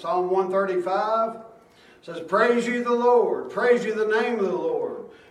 Psalm 135 says, "Praise ye the Lord, praise ye the name of the Lord.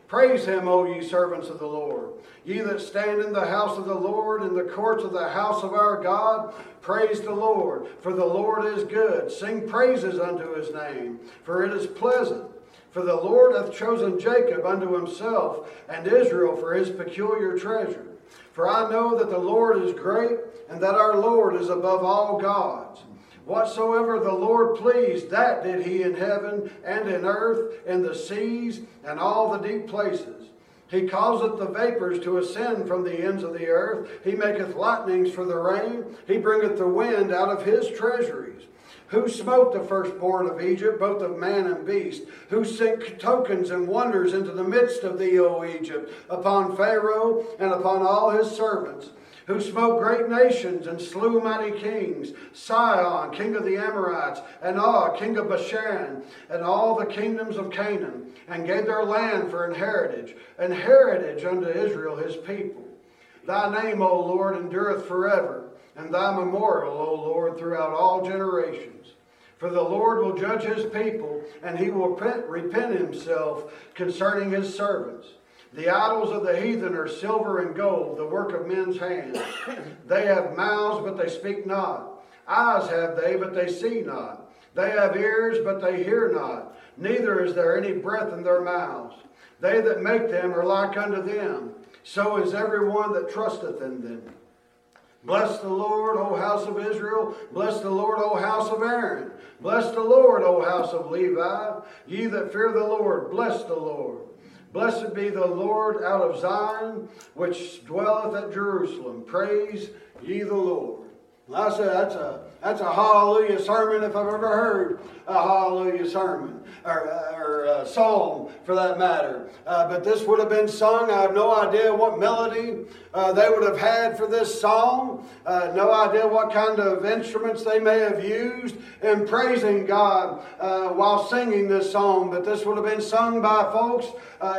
Praise him, O ye servants of the Lord. Ye that stand in the house of the Lord, in the courts of the house of our God, praise the Lord. For the Lord is good. Sing praises unto his name, for it is pleasant. For the Lord hath chosen Jacob unto himself, and Israel for his peculiar treasure. For I know that the Lord is great, and that our Lord is above all gods. Whatsoever the Lord pleased, that did he in heaven and in earth, in the seas, and all the deep places. He causeth the vapors to ascend from the ends of the earth. He maketh lightnings for the rain. He bringeth the wind out of his treasuries. Who smote the firstborn of Egypt, both of man and beast? Who sent tokens and wonders into the midst of thee, O Egypt, upon Pharaoh and upon all his servants? Who smote great nations and slew mighty kings, Sihon, king of the Amorites, and Og, king of Bashan, and all the kingdoms of Canaan, and gave their land for an heritage unto Israel his people. Thy name, O Lord, endureth forever, and thy memorial, O Lord, throughout all generations. For the Lord will judge his people, and he will repent himself concerning his servants. The idols of the heathen are silver and gold, the work of men's hands. They have mouths, but they speak not. Eyes have they, but they see not. They have ears, but they hear not. Neither is there any breath in their mouths. They that make them are like unto them. So is every one that trusteth in them. Bless the Lord, O house of Israel. Bless the Lord, O house of Aaron. Bless the Lord, O house of Levi. Ye that fear the Lord, bless the Lord. Blessed be the Lord out of Zion, which dwelleth at Jerusalem. Praise ye the Lord." And I said, that's a hallelujah sermon if I've ever heard a hallelujah sermon, or a psalm for that matter. But this would have been sung. I have no idea what melody they would have had for this song. No idea what kind of instruments they may have used in praising God while singing this song. But this would have been sung by folks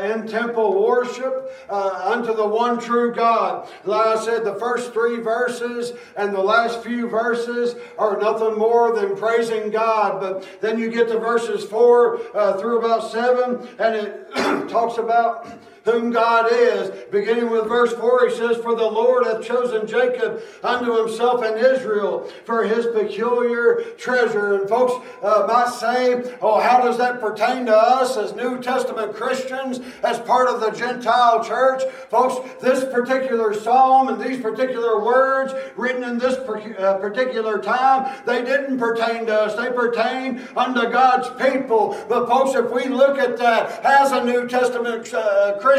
in temple worship unto the one true God. Like I said, the first three verses and the last few verses are nothing more than praising God. But then you get to verses 4 through about 7, and it talks about whom God is. Beginning with verse 4, he says, "For the Lord hath chosen Jacob unto himself and Israel for his peculiar treasure." And folks might say, "Oh, how does that pertain to us as New Testament Christians, as part of the Gentile church?" Folks, this particular psalm and these particular words written in this particular time, they didn't pertain to us. They pertain unto God's people. But folks, if we look at that as a New Testament Christian,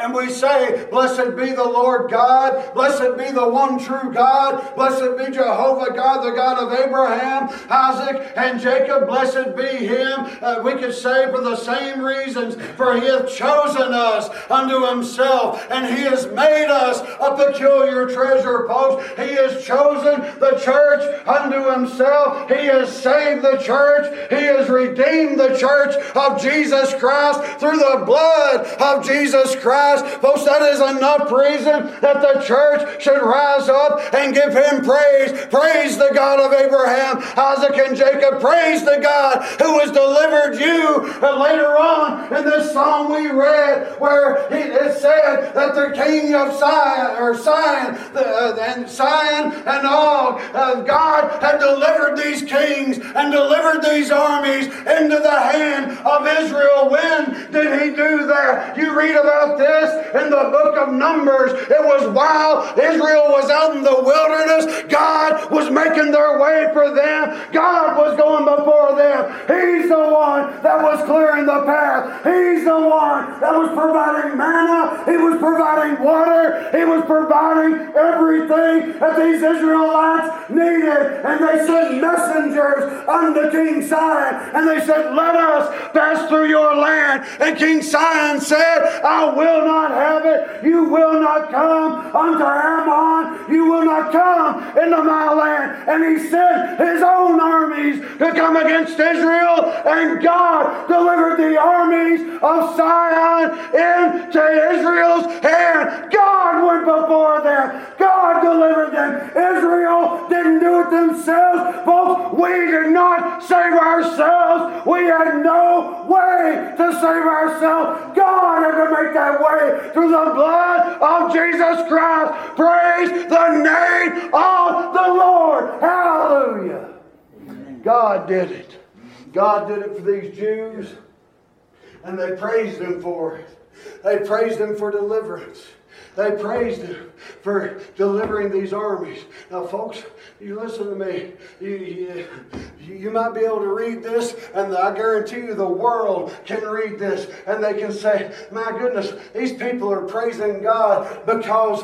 and we say, "Blessed be the Lord God, blessed be the one true God, blessed be Jehovah God, the God of Abraham, Isaac, and Jacob, blessed be him," we could say, for the same reasons, for he hath chosen us unto himself, and he has made us a peculiar treasure, folks. He has chosen the church unto himself. He has saved the church. He has redeemed the church of Jesus Christ through the blood of Jesus Christ. Folks, that is enough reason that the church should rise up and give him praise. Praise the God of Abraham, Isaac, and Jacob. Praise the God who has delivered you. And later on in this psalm we read where it said that the king of Sion and Og, God had delivered these kings and delivered these armies into the hand of Israel. When did he do that? You read about this in the book of Numbers. It was while Israel was out in the wilderness, God was making their way for them. God was going before them. He's the one that was clearing the path. He's the one that was providing manna. He was providing water. He was providing everything that these Israelites needed. And they sent messengers unto King Sihon, and they said, "Let us pass through your land." And King Sihon said, I will not have it. You will not come unto Ammon. You will not come into my land. And he sent his own armies to come against Israel, and God delivered the armies of Sihon into Israel's hand. God went before them. God delivered them. Israel didn't do it themselves. Folks, we did not save ourselves. We had no way to save ourselves. God had to make that way through the blood of Jesus Christ. Praise the name of the Lord. Hallelujah. Amen. God did it. God did it for these Jews, and they praised Him for it. They praised Him for deliverance. They praised Him for delivering these armies. Now, folks, you listen to me. You might be able to read this, and I guarantee you the world can read this, and they can say, my goodness, these people are praising God because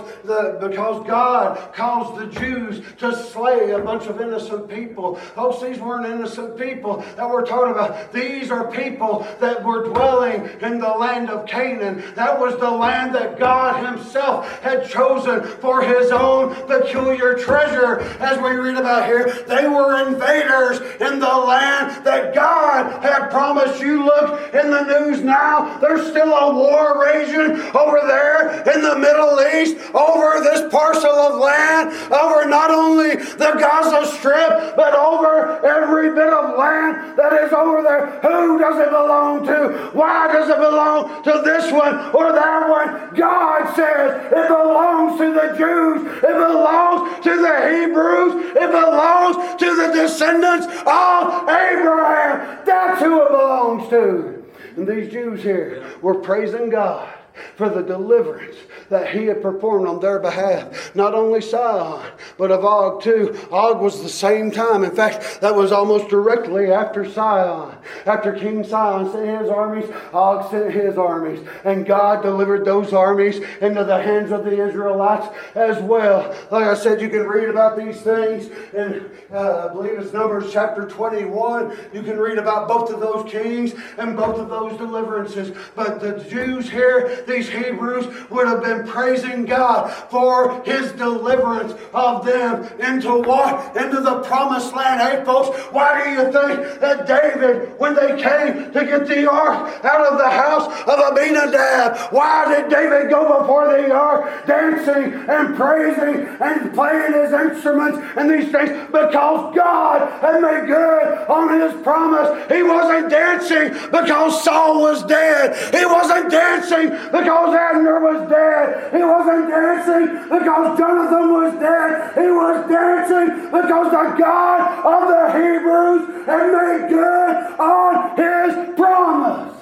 God caused the Jews to slay a bunch of innocent people. Folks, these weren't innocent people that we're talking about. These are people that were dwelling in the land of Canaan. That was the land that God Himself had chosen for His own peculiar treasure. As we read about here, they were invaders in the land that God had promised. You look in the news now, there's still a war raging over there in the Middle East, over this parcel of land, over not only the Gaza Strip, but over every bit of land that is over there. Who does it belong to? Why does it belong to this one or that one? God says it belongs to the Jews. It belongs to the Hebrews. It belongs to the descendants of Abraham. That's who it belongs to. And these Jews here were praising God for the deliverance that He had performed on their behalf. Not only Sihon, but of Og too. Og was the same time. In fact, that was almost directly after Sihon. After King Sihon sent his armies, Og sent his armies. And God delivered those armies into the hands of the Israelites as well. Like I said, you can read about these things in, I believe it's Numbers chapter 21. You can read about both of those kings and both of those deliverances. But the Jews here, these Hebrews, would have been praising God for His deliverance of them into what? Into the promised land. Hey folks, why do you think that David, when they came to get the ark out of the house of Abinadab, why did David go before the ark dancing and praising and playing his instruments and these things? Because God had made good on His promise. He wasn't dancing because Saul was dead. He wasn't dancing because Abner was dead. He wasn't dancing because Jonathan was dead. He was dancing because the God of the Hebrews had made good on His promise.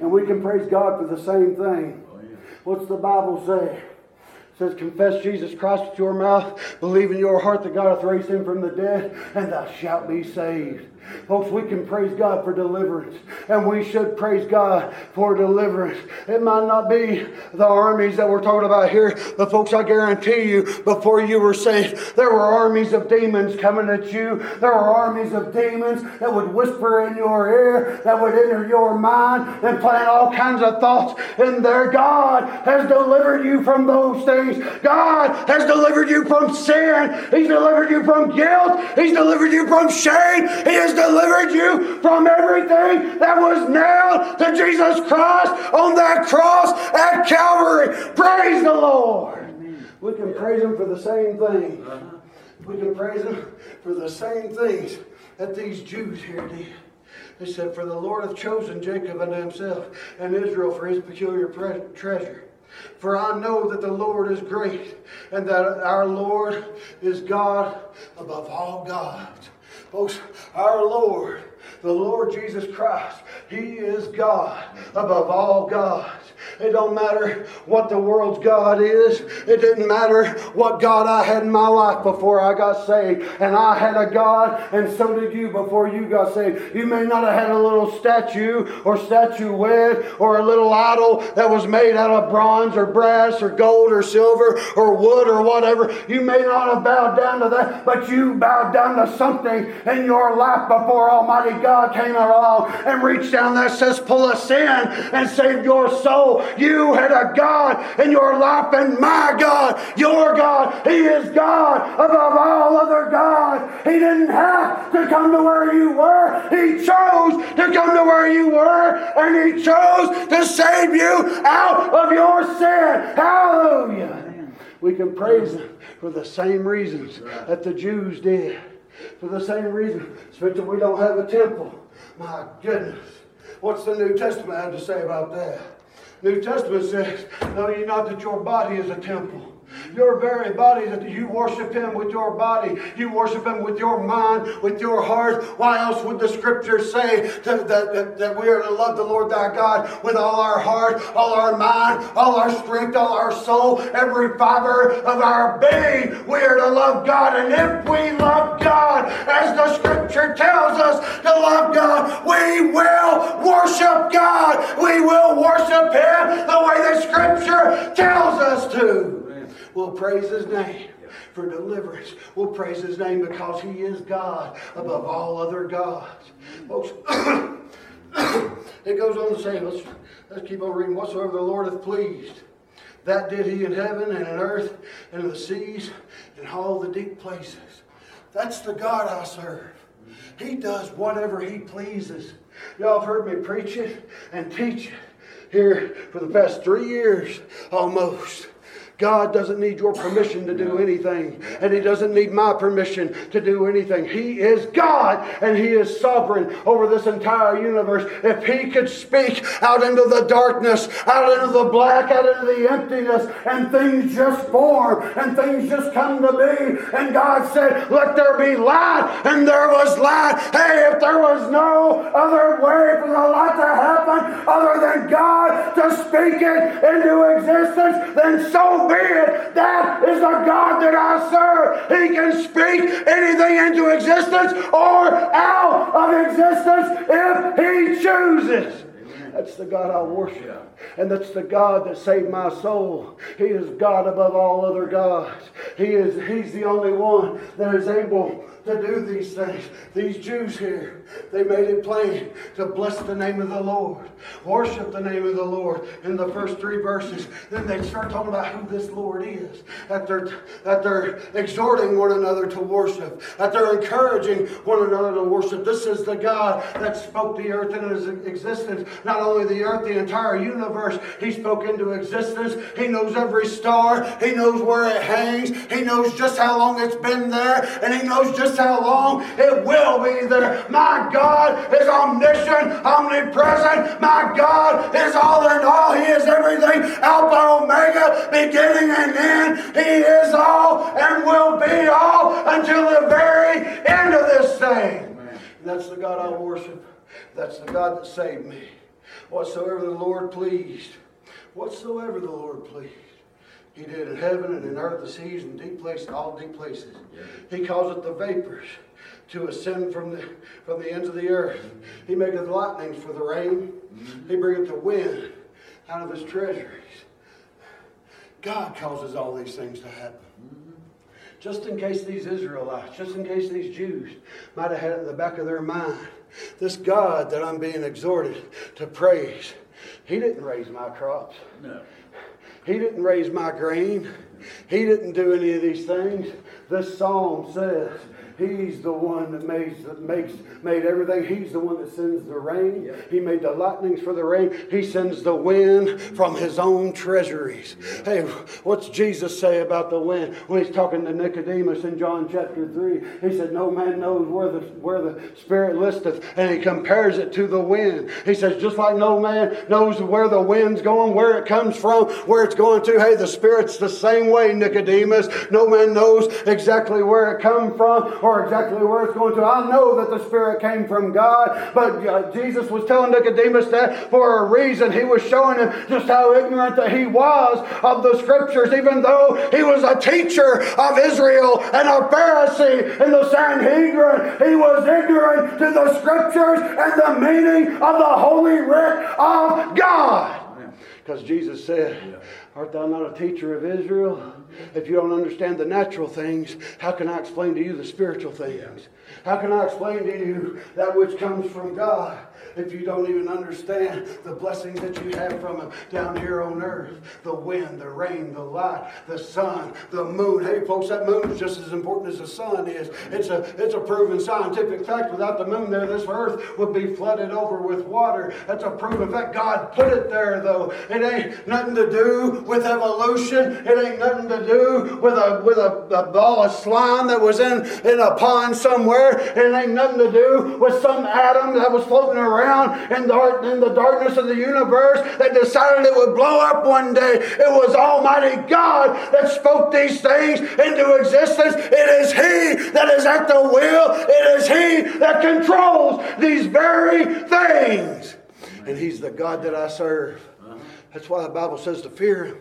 And we can praise God for the same thing. What's the Bible say? Says, confess Jesus Christ with your mouth, believe in your heart that God hath raised Him from the dead, and thou shalt be saved. Folks, we can praise God for deliverance, and we should praise God for deliverance. It might not be the armies that we're talking about here, but folks, I guarantee you, before you were saved, there were armies of demons coming at you. There were armies of demons that would whisper in your ear, that would enter your mind, and plant all kinds of thoughts in there. God has delivered you from those things. God has delivered you from sin. He's delivered you from guilt. He's delivered you from shame. He has delivered you from everything that was nailed to Jesus Christ on that cross at Calvary. Praise the Lord. Amen. We can praise Him for the same things. We can praise Him for the same things that these Jews here did. They said, for the Lord hath chosen Jacob unto Himself, and Israel for His peculiar treasure. For I know that the Lord is great, and that our Lord is God above all gods. Folks, our Lord, the Lord Jesus Christ, He is God above all gods. It don't matter what the world's God is. It didn't matter what God I had in my life before I got saved. And I had a God, and so did you before you got saved. You may not have had a little statue or statuette or a little idol that was made out of bronze or brass or gold or silver or wood or whatever. You may not have bowed down to that, but you bowed down to something in your life before Almighty God. God came along and reached down there and says, pull us in and save your soul. You had a God in your life, and my God, your God, He is God above all other gods. He didn't have to come to where you were. He chose to come to where you were, and He chose to save you out of your sin. Hallelujah. We can praise Him for the same reasons that the Jews did. For the same reason, especially we don't have a temple. My goodness. What's the New Testament have to say about that? New Testament says, know ye not that your body is a temple. Your very body, that you worship Him with your body. You worship Him with your mind, with your heart. Why else would the Scripture say that we are to love the Lord thy God with all our heart, all our mind, all our strength, all our soul, every fiber of our being? We are to love God. And if we love God, as the Scripture tells us to love God, we will worship God. We will worship Him the way the Scripture tells us to. We'll praise His name for deliverance. We'll praise His name because He is God above all other gods. Folks, it goes on to say, let's keep on reading. Whatsoever the Lord hath pleased, that did He in heaven and in earth and in the seas and all the deep places. That's the God I serve. He does whatever He pleases. Y'all have heard me preach it and teach it here for the past 3 years almost. God doesn't need your permission to do anything. And He doesn't need my permission to do anything. He is God, and He is sovereign over this entire universe. If He could speak out into the darkness, out into the black, out into the emptiness, and things just form, and things just come to be, and God said, let there be light, and there was light. Hey, if there was no other way for the light to happen other than God to speak it into existence, then so be it. That is the God that I serve. He can speak anything into existence or out of existence if He chooses. That's the God I worship. And that's the God that saved my soul. He is God above all other gods. He's the only one that is able to do these things. These Jews here, they made it plain to bless the name of the Lord. Worship the name of the Lord in the first 3 verses. Then they start talking about who this Lord is. That they're exhorting one another to worship. That they're encouraging one another to worship. This is the God that spoke the earth into existence. Not only the earth, the entire universe. He spoke into existence. He knows every star. He knows where it hangs. He knows just how long it's been there. And He knows just how long it will be there. My God is omniscient, omnipresent. My God is all in all. He is everything. Alpha, Omega, beginning and end. He is all and will be all until the very end of this thing. And that's the God I worship. That's the God that saved me. Whatsoever the Lord pleased. Whatsoever the Lord pleased. He did in heaven and in earth, the seas and deep places, all deep places. He causeth the vapors to ascend from the ends of the earth. He maketh lightnings for the rain. He bringeth the wind out of His treasuries. God causes all these things to happen. Just in case these Israelites, just in case these Jews might have had it in the back of their mind, this God that I'm being exhorted to praise, He didn't raise my crops. No. He didn't raise my grain. He didn't do any of these things. This psalm says He's the one that made everything. He's the one that sends the rain. Yeah. He made the lightnings for the rain. He sends the wind from His own treasuries. Yeah. Hey, what's Jesus say about the wind? When He's talking to Nicodemus in John chapter 3, He said, no man knows where the Spirit listeth. And He compares it to the wind. He says, just like no man knows where the wind's going, where it comes from, where it's going to. Hey, the Spirit's the same way, Nicodemus. No man knows exactly where it comes from or exactly where it's going to. I know that the Spirit came from God, but Jesus was telling Nicodemus that for a reason. He was showing him just how ignorant that he was of the Scriptures, even though he was a teacher of Israel and a Pharisee in the Sanhedrin. He was ignorant to the Scriptures and the meaning of the Holy Writ of God. Because Jesus said, Art thou not a teacher of Israel? If you don't understand the natural things, how can I explain to you the spiritual things? How can I explain to you that which comes from God if you don't even understand the blessings that you have from Him down here on earth? The wind, the rain, the light, the sun, the moon. Hey folks, that moon is just as important as the sun is. It's a proven scientific fact. Without the moon there, this earth would be flooded over with water. That's a proven fact. God put it there though. It ain't nothing to do with evolution. It ain't nothing to do with a ball of slime that was in a pond somewhere. It ain't nothing to do with some atom that was floating around in the darkness of the universe that decided it would blow up one day. It was Almighty God that spoke these things into existence. It is He that is at the wheel. It is He that controls these very things. And He's the God that I serve. That's why the Bible says to fear Him.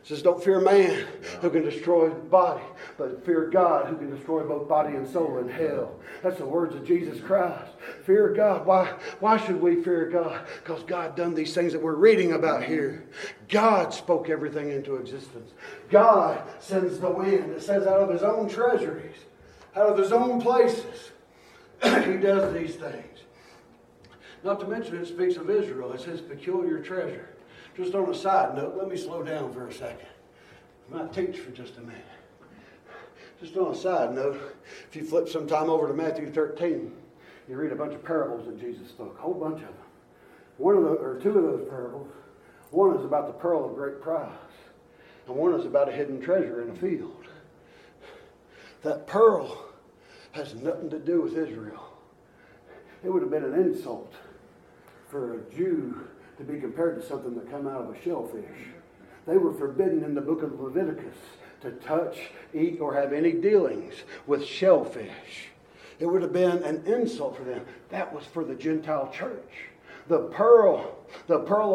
It says don't fear man who can destroy the body, but fear God who can destroy both body and soul in hell. That's the words of Jesus Christ. Fear God. Why should we fear God? Because God done these things that we're reading about here. God spoke everything into existence. God sends the wind. It says out of His own treasuries, out of His own places, He does these things. Not to mention it speaks of Israel as His peculiar treasure. Just on a side note, let me slow down for a second. I might teach for just a minute. Just on a side note, if you flip sometime over to Matthew 13, you read a bunch of parables that Jesus spoke, a whole bunch of them. Two of those parables, one is about the pearl of great price, and one is about a hidden treasure in a field. That pearl has nothing to do with Israel. It would have been an insult for a Jew to be compared to something that come out of a shellfish. They were forbidden in the book of Leviticus to touch, eat, or have any dealings with shellfish. It would have been an insult for them. That was for the Gentile church. The pearl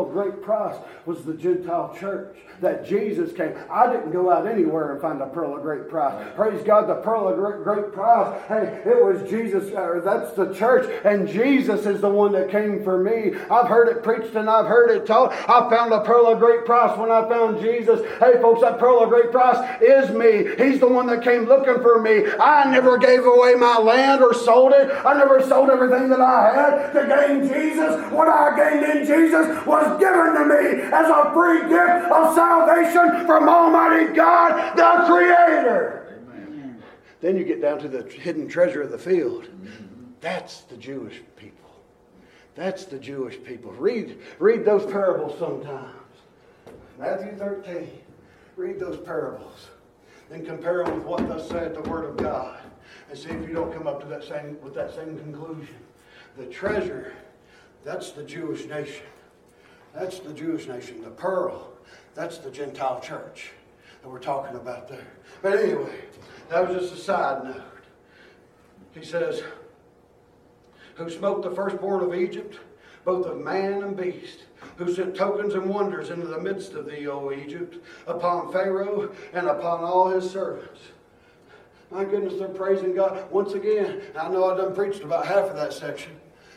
of great price was the Gentile church that Jesus came. I didn't go out anywhere and find a pearl of great price. Praise God, the pearl of great price. Hey, it was Jesus, or that's the church, and Jesus is the one that came for me. I've heard it preached and I've heard it taught. I found a pearl of great price when I found Jesus. Hey folks, that pearl of great price is me. He's the one that came looking for me. I never gave away my land or sold it. I never sold everything that I had to gain Jesus. What I gained in Jesus was given to me as a free gift of salvation from Almighty God, the Creator. Amen. Then you get down to the hidden treasure of the field. Mm-hmm. That's the Jewish people. That's the Jewish people. Read those parables sometimes. Matthew 13. Read those parables. Then compare them with what thus saith the Word of God. And see if you don't come up to that same conclusion. The treasure, that's the Jewish nation. That's the Jewish nation. The pearl, that's the Gentile church that we're talking about there. But anyway, that was just a side note. He says, who smote the firstborn of Egypt, both of man and beast, who sent tokens and wonders into the midst of thee, O Egypt, upon Pharaoh and upon all his servants. My goodness, they're praising God. Once again, I know I done preached about half of that section,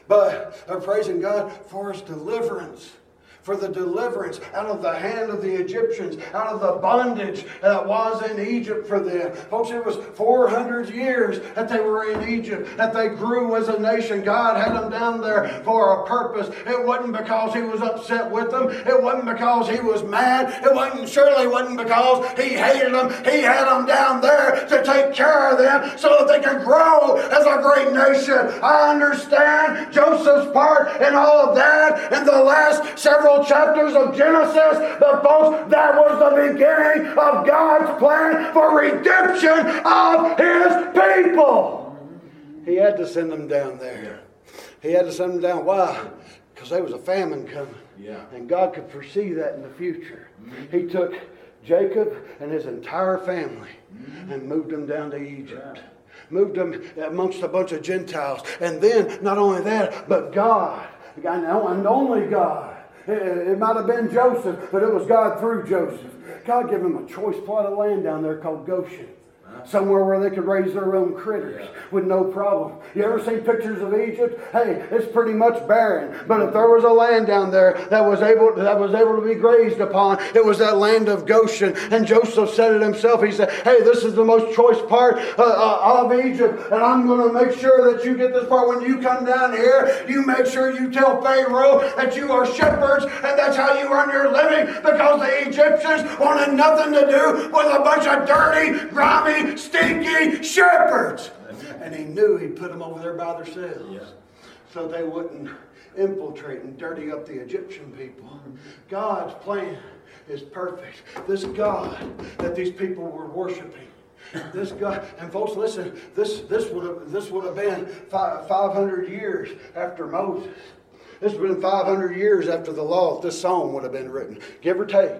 but they're praising God for His deliverance. For the deliverance out of the hand of the Egyptians, out of the bondage that was in Egypt for them. Folks, it was 400 years that they were in Egypt, that they grew as a nation. God had them down there for a purpose. It wasn't because He was upset with them. It wasn't because He was mad. It surely wasn't because He hated them. He had them down there to take care of them so that they could grow as a great nation. I understand Joseph's part in all of that in the last several chapters of Genesis, but folks, that was the beginning of God's plan for redemption of His people. He had to send them down there. He had to send them down. Why? Because there was a famine coming. Yeah. And God could foresee that in the future. Mm-hmm. He took Jacob and his entire family and moved them down to Egypt. Yeah. Moved them amongst a bunch of Gentiles. And then, not only that, but God, and only God. It might have been Joseph, but it was God through Joseph. God gave him a choice plot of land down there called Goshen. Somewhere where they could raise their own critters with no problem. You ever seen pictures of Egypt? Hey, it's pretty much barren. But if there was a land down there that was able to be grazed upon, it was that land of Goshen. And Joseph said it himself. He said, hey, this is the most choice part of Egypt, and I'm going to make sure that you get this part. When you come down here, you make sure you tell Pharaoh that you are shepherds and that's how you earn your living, because the Egyptians wanted nothing to do with a bunch of dirty, grimy, stinky shepherds. And he knew he put them over there by themselves so they wouldn't infiltrate and dirty up the Egyptian people. God's plan is perfect. This God that these people were worshiping, this God, and folks, listen, this would have been 500 years after Moses. This would have been 500 years after the law if this psalm would have been written, give or take.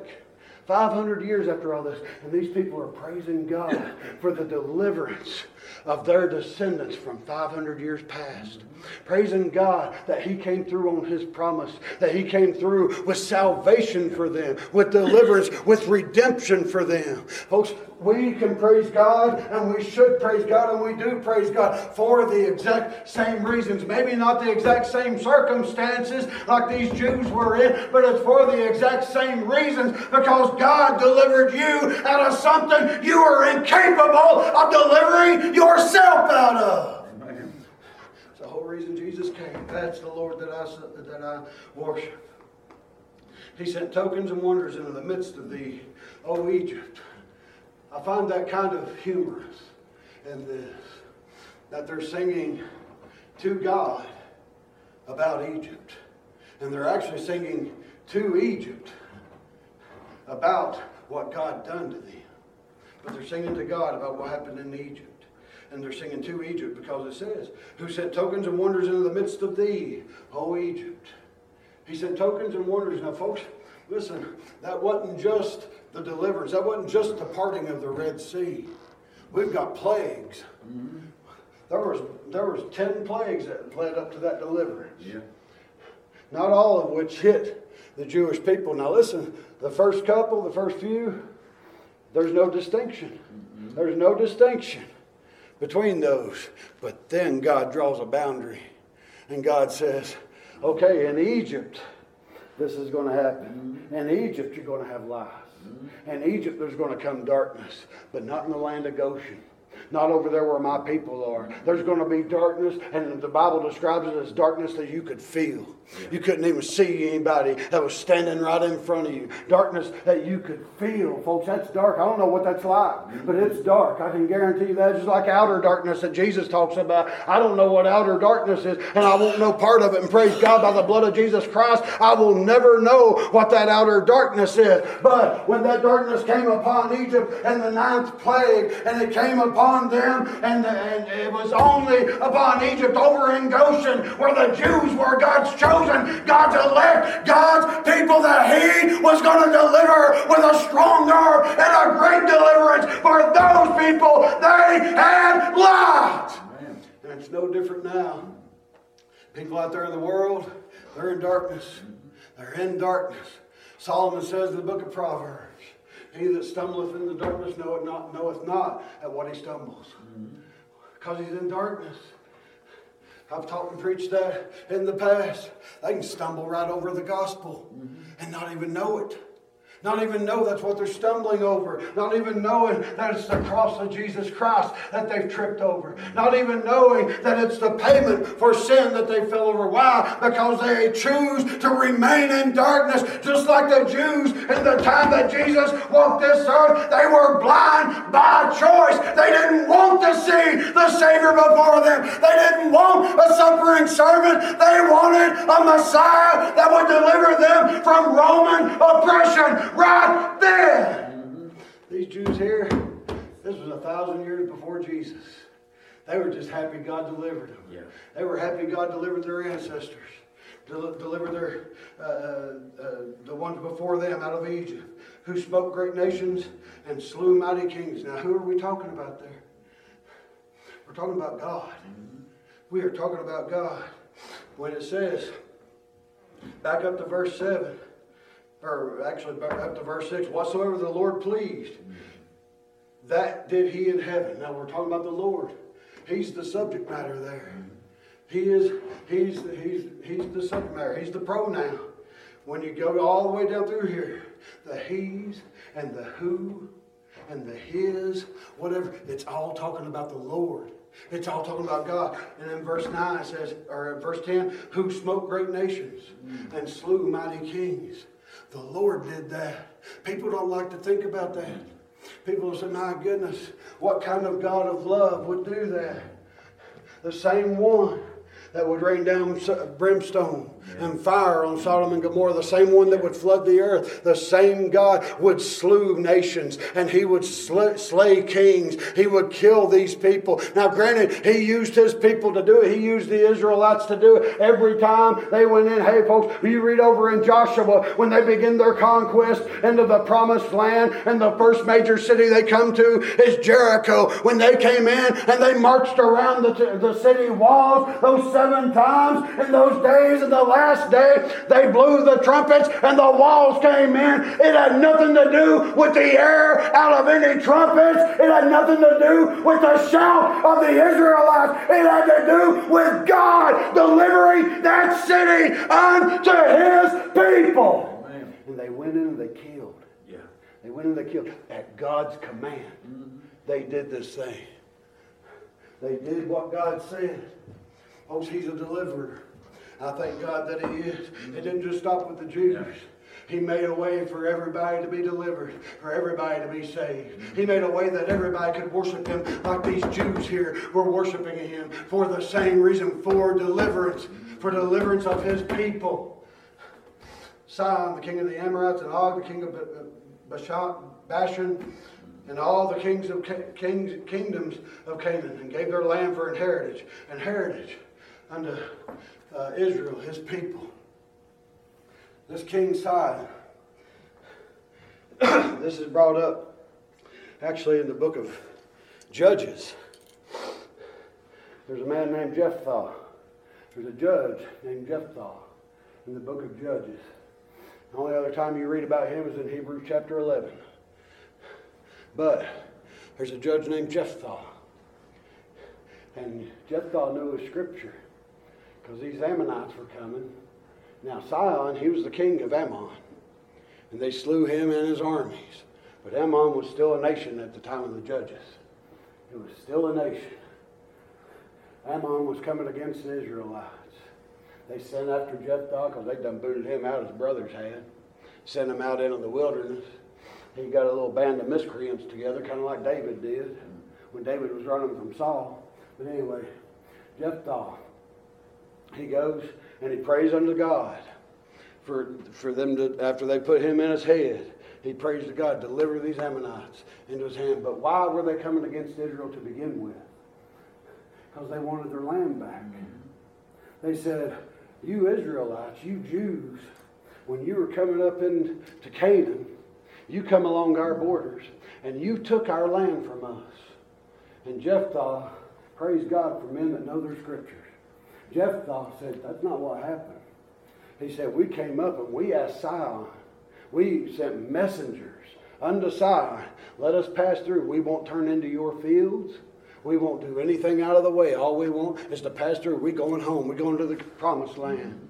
500 years after all this, and these people are praising God for the deliverance of their descendants from 500 years past. Praising God that He came through on His promise, that He came through with salvation for them, with deliverance, with redemption for them. Folks, we can praise God, and we should praise God, and we do praise God for the exact same reasons. Maybe not the exact same circumstances like these Jews were in, but it's for the exact same reasons, because God delivered you out of something you were incapable of delivering yourself out of. Amen. That's the whole reason Jesus came. That's the Lord that I worship. He sent tokens and wonders into the midst of thee, O Egypt. I find that kind of humorous in this, that they're singing to God about Egypt. And they're actually singing to Egypt about what God done to them. But they're singing to God about what happened in Egypt. And they're singing to Egypt because it says, who sent tokens and wonders into the midst of thee, O Egypt. He sent tokens and wonders. Now folks, listen, that wasn't just the deliverance. That wasn't just the parting of the Red Sea. We've got plagues. Mm-hmm. There was 10 plagues that led up to that deliverance. Yeah. Not all of which hit the Jewish people. Now listen, the first few, there's no distinction. Mm-hmm. There's no distinction between those. But then God draws a boundary. And God says, okay, in Egypt, this is going to happen. Mm-hmm. In Egypt, you're going to have lies. In Egypt, there's going to come darkness, but not in the land of Goshen. Not over there where my people are. There's going to be darkness, and the Bible describes it as darkness that you could feel. You couldn't even see anybody that was standing right in front of you. Darkness that you could feel. Folks, that's dark. I don't know what that's like, but it's dark. I can guarantee you that. Just like outer darkness that Jesus talks about. I don't know what outer darkness is, and I won't know part of it. And praise God, by the blood of Jesus Christ, I will never know what that outer darkness is. But when that darkness came upon Egypt and the 9th plague, and it came upon them, and it was only upon Egypt over in Goshen, where the Jews were God's chosen, God's elect, God's people, that He was going to deliver with a strong arm and a great deliverance for those people. They had lies. And it's no different now. People out there in the world, they're in darkness. They're in darkness. Solomon says in the book of Proverbs, he that stumbleth in the darkness knoweth not at what he stumbles. Because he's in darkness. I've taught and preached that in the past. They can stumble right over the gospel and not even know it. Not even know that's what they're stumbling over. Not even knowing that it's the cross of Jesus Christ that they've tripped over. Not even knowing that it's the payment for sin that they fell over. Why? Because they choose to remain in darkness, just like the Jews in the time that Jesus walked this earth. They were blind by choice. They didn't want to see the Savior before them. They didn't want a suffering servant. They wanted a Messiah that would deliver them from Roman oppression. Right there. These Jews here, this was 1,000 years before Jesus. They were just happy God delivered them. Yeah. They were happy God delivered their ancestors, delivered the ones before them out of Egypt, who smote great nations and slew mighty kings. Now, who are we talking about there? We're talking about God. Mm-hmm. We are talking about God. When it says, back up to verse 7, or actually up to verse 6, whatsoever the Lord pleased, that did he in heaven. Now we're talking about the Lord. He's the subject matter there. He's the subject matter. He's the pronoun. When you go all the way down through here, the he's and the who and the his, whatever, it's all talking about the Lord. It's all talking about God. And in verse 9 it says, or in verse 10, who smote great nations and slew mighty kings. The Lord did that. People don't like to think about that. People will say, my goodness, what kind of God of love would do that? The same one that would rain down brimstone and fire on Sodom and Gomorrah, the same one that would flood the earth, the same God would slew nations, and he would slay kings. He would kill these people. Now granted, he used his people to do it. He used the Israelites to do it. Every time they went in, hey folks, you read over in Joshua, when they begin their conquest into the promised land, and the first major city they come to is Jericho. When they came in and they marched around the city walls those 7 times in those days, in the last day, they blew the trumpets and the walls came in. It had nothing to do with the air out of any trumpets. It had nothing to do with the shout of the Israelites. It had to do with God delivering that city unto his people. Amen. And they went in and they killed. Yeah. They went in and they killed. At God's command, they did this thing. They did what God said. Folks, he's a deliverer. I thank God that he is. It didn't just stop with the Jews. He made a way for everybody to be delivered, for everybody to be saved. He made a way that everybody could worship him like these Jews here were worshiping him, for the same reason, for deliverance of his people. Sihon, the king of the Amorites, and Og, the king of Bashan, and all the kingdoms of Canaan, and gave their land for an heritage unto Israel, his people. This King Sihon, this is brought up actually in the book of Judges. There's a man named Jephthah. There's a judge named Jephthah in the book of Judges. The only other time you read about him is in Hebrews chapter 11. But there's a judge named Jephthah. And Jephthah knew his scripture, because these Ammonites were coming. Now Sihon, he was the king of Ammon, and they slew him and his armies. But Ammon was still a nation at the time of the Judges. It was still a nation. Ammon was coming against the Israelites. They sent after Jephthah, because they done booted him out, his brothers had. Sent him out into the wilderness. He got a little band of miscreants together, kind of like David did, when David was running from Saul. But anyway, Jephthah, he goes and he prays unto God for them to, after they put him in his head, he prays to God, deliver these Ammonites into his hand. But why were they coming against Israel to begin with? Because they wanted their land back. They said, you Israelites, you Jews, when you were coming up into Canaan, you come along our borders and you took our land from us. And Jephthah, praise God for men that know their scriptures, Jephthah said, that's not what happened. He said, we came up and we asked Sihon. We sent messengers unto Sihon. Let us pass through. We won't turn into your fields. We won't do anything out of the way. All we want is to pass through. We're going home. We're going to the promised land.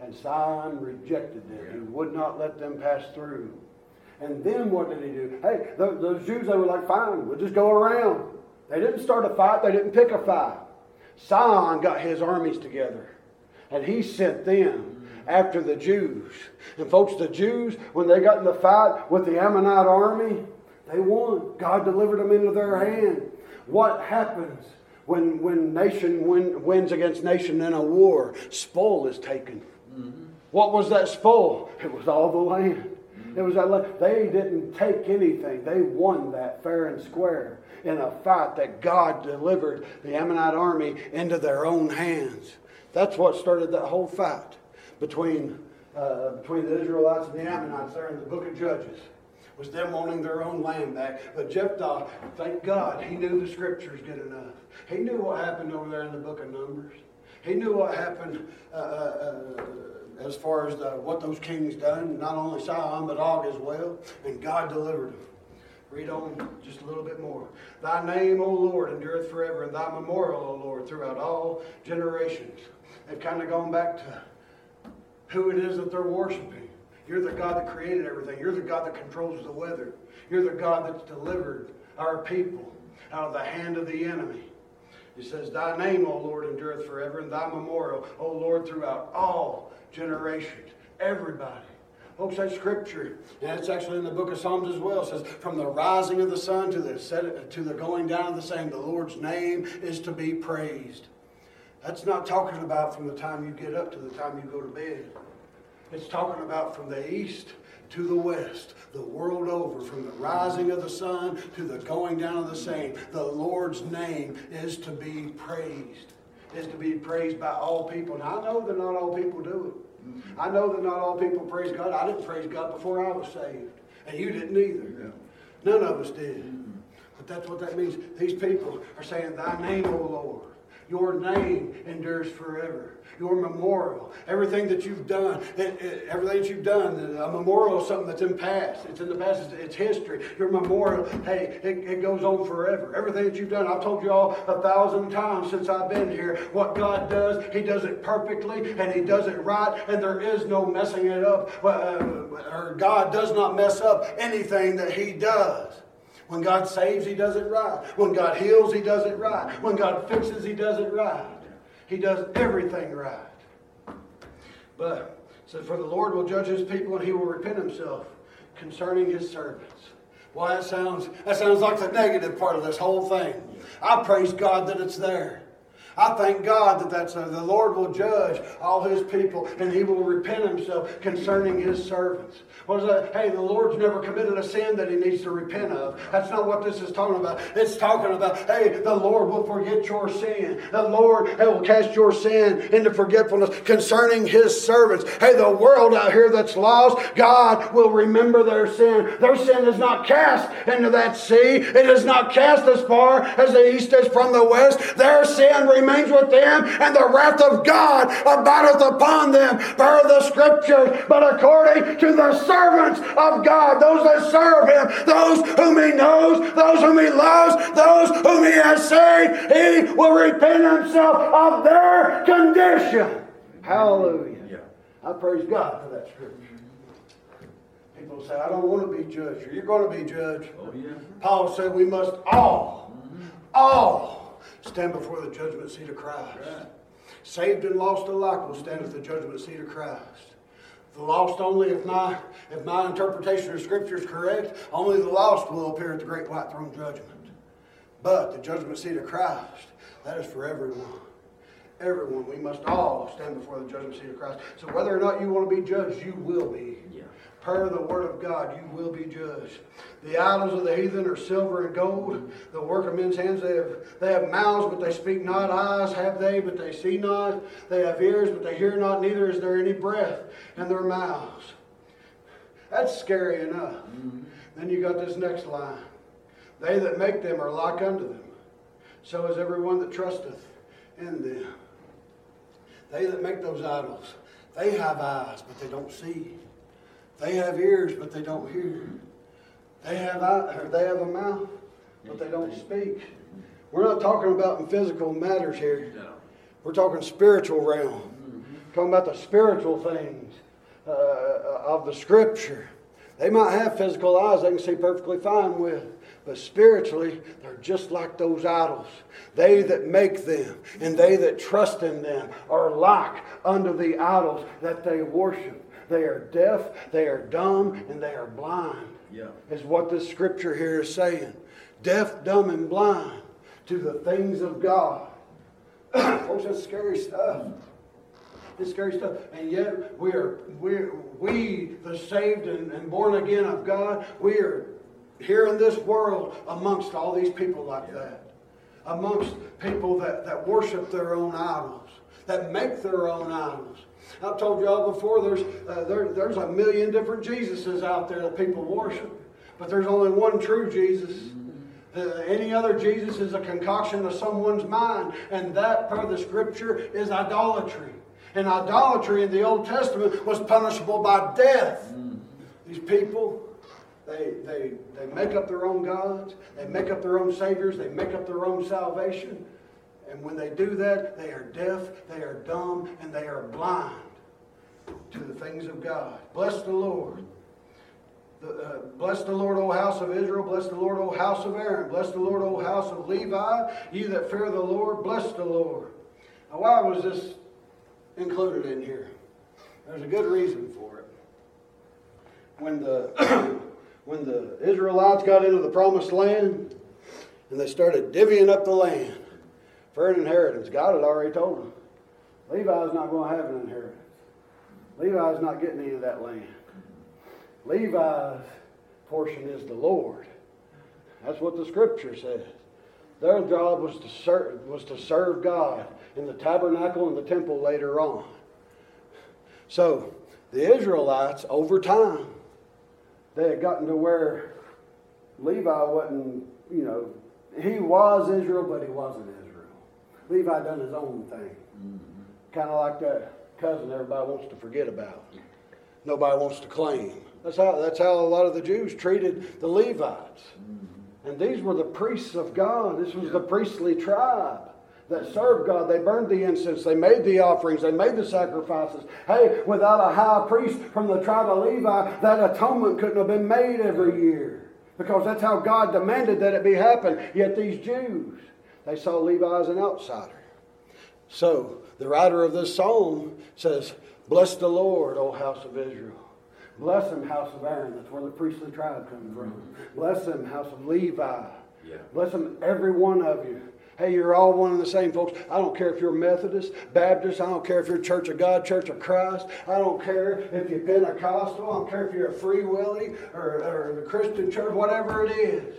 And Sihon rejected them. He would not let them pass through. And then what did he do? Hey, those Jews, they were like, fine, we'll just go around. They didn't start a fight. They didn't pick a fight. Sihon got his armies together, and he sent them after the Jews. And folks, the Jews, when they got in the fight with the Ammonite army, they won. God delivered them into their hand. What happens when nation wins against nation in a war? Spoil is taken. What was that spoil? It was all the land. It was that land. They didn't take anything. They won that fair and square, in a fight that God delivered the Ammonite army into their own hands. That's what started that whole fight between the Israelites and the Ammonites there in the book of Judges, was them wanting their own land back. But Jephthah, thank God, he knew the scriptures good enough. He knew what happened over there in the book of Numbers. He knew what happened as far as what those kings done, not only Sihon but Og as well, and God delivered them. Read on just a little bit more. Thy name, O Lord, endureth forever, and thy memorial, O Lord, throughout all generations. They've kind of gone back to who it is that they're worshiping. You're the God that created everything. You're the God that controls the weather. You're the God that's delivered our people out of the hand of the enemy. It says, Thy name, O Lord, endureth forever, and thy memorial, O Lord, throughout all generations. Everybody. Folks, that's scripture. And it's actually in the book of Psalms as well. It says, from the rising of the sun to the going down of the same, the Lord's name is to be praised. That's not talking about from the time you get up to the time you go to bed. It's talking about from the east to the west, the world over, from the rising of the sun to the going down of the same. The Lord's name is to be praised. It's to be praised by all people. Now, I know that not all people do it. I know that not all people praise God. I didn't praise God before I was saved. And you didn't either. Yeah. None of us did. Mm-hmm. But that's what that means. These people are saying, Thy name, O Lord. Your name endures forever. Your memorial. Everything that you've done. Everything that you've done. A memorial is something that's in past. It's in the past. It's history. Your memorial, hey, it goes on forever. Everything that you've done. I've told you all 1,000 times since I've been here. What God does, He does it perfectly. And He does it right. And there is no messing it up. Or God does not mess up anything that He does. When God saves, He does it right. When God heals, He does it right. When God fixes, He does it right. He does everything right. But it says, For the Lord will judge His people, and He will repent Himself concerning His servants. Why, that sounds like the negative part of this whole thing. I praise God that it's there. I thank God that that's there. The Lord will judge all His people, and He will repent Himself concerning His servants. What is that? Hey, the Lord's never committed a sin that He needs to repent of. That's not what this is talking about. It's talking about, hey, the Lord will forget your sin. The Lord will cast your sin into forgetfulness concerning His servants. Hey, the world out here that's lost, God will remember their sin. Their sin is not cast into that sea. It is not cast as far as the east is from the west. Their sin remains with them, and the wrath of God abideth upon them, per the Scriptures. But according to the servants of God, those that serve Him, those whom He knows, those whom He loves, those whom He has saved, He will repent Himself of their condition. Hallelujah. Yeah. I praise God for that Scripture. People say, I don't want to be judged. You're going to be judged. Oh, yeah. Paul said we must all stand before the judgment seat of Christ. Right. Saved and lost alike will stand at the judgment seat of Christ. The lost only, if my interpretation of Scripture is correct, only the lost will appear at the great white throne judgment. But the judgment seat of Christ, that is for everyone. Everyone. We must all stand before the judgment seat of Christ. So whether or not you want to be judged, you will be. Yeah. Per the word of God, you will be judged. The idols of the heathen are silver and gold, the work of men's hands. They have mouths, but they speak not. Eyes have they, but they see not. They have ears, but they hear not. Neither is there any breath in their mouths. That's scary enough. Mm-hmm. Then you got this next line. They that make them are like unto them. So is everyone that trusteth in them. They that make those idols, they have eyes, but they don't see. They have ears, but they don't hear. They have a mouth, but they don't speak. We're not talking about in physical matters here. No. We're talking spiritual realm. Mm-hmm. Talking about the spiritual things of the Scripture. They might have physical eyes they can see perfectly fine with, but spiritually, they're just like those idols. They that make them and they that trust in them are like unto the idols that they worship. They are deaf, they are dumb, and they are blind. Yeah. Is what this Scripture here is saying. Deaf, dumb, and blind to the things of God. Folks, that's scary stuff. It's scary stuff. And yet, we the saved and born again of God, we are here in this world amongst all these people like that. Amongst people that worship their own idols, that make their own idols. I've told y'all before, there's 1 million different Jesuses out there that people worship. But there's only one true Jesus. Any other Jesus is a concoction of someone's mind. And that, per the Scripture, is idolatry. And idolatry in the Old Testament was punishable by death. These people, They make up their own gods. They make up their own saviors. They make up their own salvation. And when they do that, they are deaf, they are dumb, and they are blind to the things of God. Bless the Lord. Bless the Lord, O house of Israel. Bless the Lord, O house of Aaron. Bless the Lord, O house of Levi. Ye that fear the Lord, bless the Lord. Now, why was this included in here? There's a good reason for it. When the Israelites got into the promised land and they started divvying up the land for an inheritance, God had already told them, Levi's not going to have an inheritance. Levi's not getting any of that land. Levi's portion is the Lord. That's what the Scripture says. Their job was to serve God in the tabernacle and the temple later on. So the Israelites, over time, they had gotten to where Levi wasn't, he was Israel, but he wasn't Israel. Levi done his own thing. Mm-hmm. Kind of like that cousin everybody wants to forget about. Nobody wants to claim. That's how a lot of the Jews treated the Levites. Mm-hmm. And these were the priests of God. This was the priestly tribe that served God. They burned the incense. They made the offerings. They made the sacrifices. Hey, without a high priest from the tribe of Levi, that atonement couldn't have been made every year, because that's how God demanded that it be happened. Yet these Jews, they saw Levi as an outsider. So the writer of this psalm says, bless the Lord, O house of Israel. Bless him, house of Aaron. That's where the priestly tribe comes from. Bless him, house of Levi. Yeah. Bless him, every one of you. Hey, you're all one and the same, folks. I don't care if you're Methodist, Baptist. I don't care if you're Church of God, Church of Christ. I don't care if you're Pentecostal. I don't care if you're a free willie or a Christian church, whatever it is.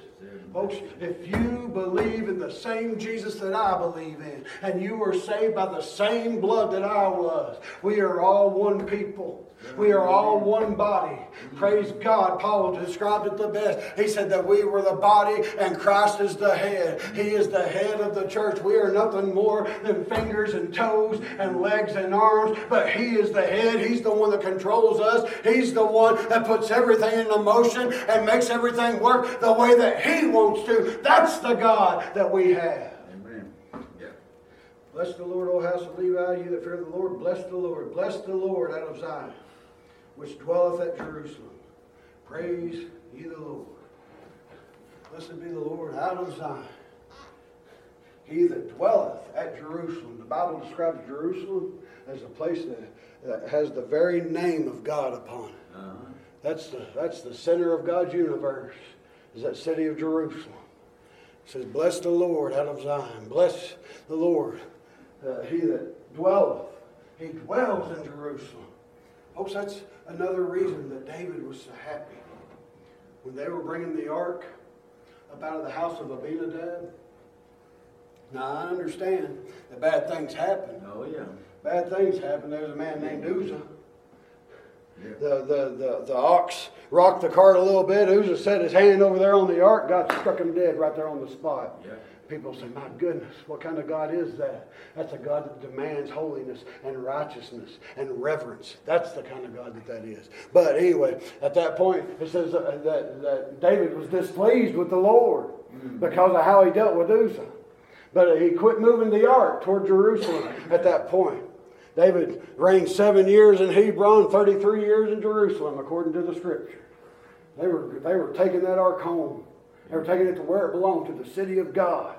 Folks, if you believe in the same Jesus that I believe in, and you were saved by the same blood that I was, we are all one people. We are all one body. Praise God. Paul described it the best. He said that we were the body and Christ is the head. He is the head of the church. We are nothing more than fingers and toes and legs and arms, but He is the head. He's the one that controls us. He's the one that puts everything into motion and makes everything work the way that He wants to. That's the God that we have. Bless the Lord, O house of Levi, you that fear the Lord. Bless the Lord. Bless the Lord out of Zion, which dwelleth at Jerusalem. Praise ye the Lord. Blessed be the Lord out of Zion, He that dwelleth at Jerusalem. The Bible describes Jerusalem as a place that has the very name of God upon it. Uh-huh. That's the center of God's universe, is that city of Jerusalem. It says, bless the Lord out of Zion. Bless the Lord. He that dwelleth, He dwells in Jerusalem. Folks, that's another reason that David was so happy. When they were bringing the ark up out of the house of Abinadab, now I understand that bad things happen. Oh, yeah. Bad things happen. There's a man named Uzza. Yeah. The ox rocked the cart a little bit. Uzza set his hand over there on the ark. God struck him dead right there on the spot. Yeah. People say, my goodness, what kind of God is that? That's a God that demands holiness and righteousness and reverence. That's the kind of God that is. But anyway, at that point, it says that David was displeased with the Lord because of how he dealt with Uzza. But he quit moving the ark toward Jerusalem at that point. David reigned 7 years in Hebron, 33 years in Jerusalem, according to the Scripture. They were taking that ark home. They were taking it to where it belonged, to the city of God.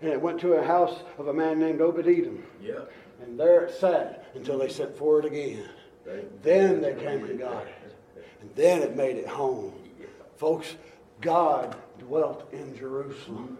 And it went to a house of a man named Obed-Edom. Yeah. And there it sat until they sent for it again. Then they came and got it. And then it made it home. Folks, God dwelt in Jerusalem.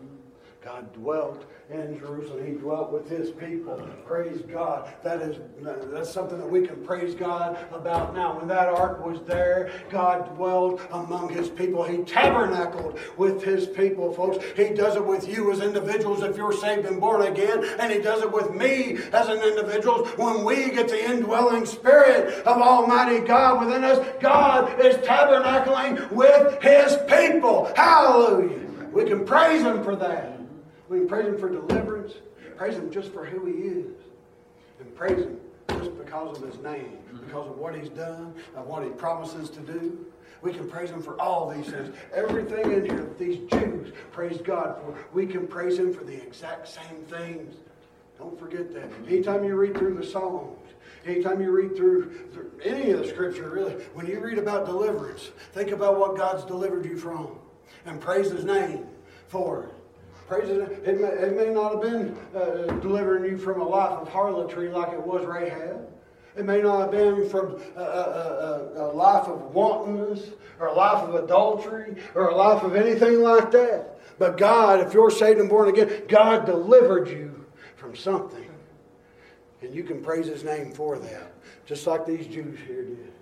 God dwelt in Jerusalem. He dwelt with His people. Praise God. That's something that we can praise God about now. When that ark was there, God dwelt among His people. He tabernacled with His people, folks. He does it with you as individuals if you're saved and born again. And He does it with me as an individual. When we get the indwelling Spirit of Almighty God within us, God is tabernacling with His people. Hallelujah. We can praise Him for that. We can praise Him for deliverance, praise Him just for who He is, and praise Him just because of his name, because of what he's done, of what he promises to do. We can praise him for all these things. Everything in here, these Jews praised God for. We can praise him for the exact same things. Don't forget that. Anytime you read through the Psalms, anytime you read through any of the scripture, really, when you read about deliverance, think about what God's delivered you from and praise his name for it. Praise his name. It may not have been delivering you from a life of harlotry like it was Rahab. It may not have been from a life of wantonness or a life of adultery or a life of anything like that. But God, if you're saved and born again, God delivered you from something. And you can praise his name for that, just like these Jews here did.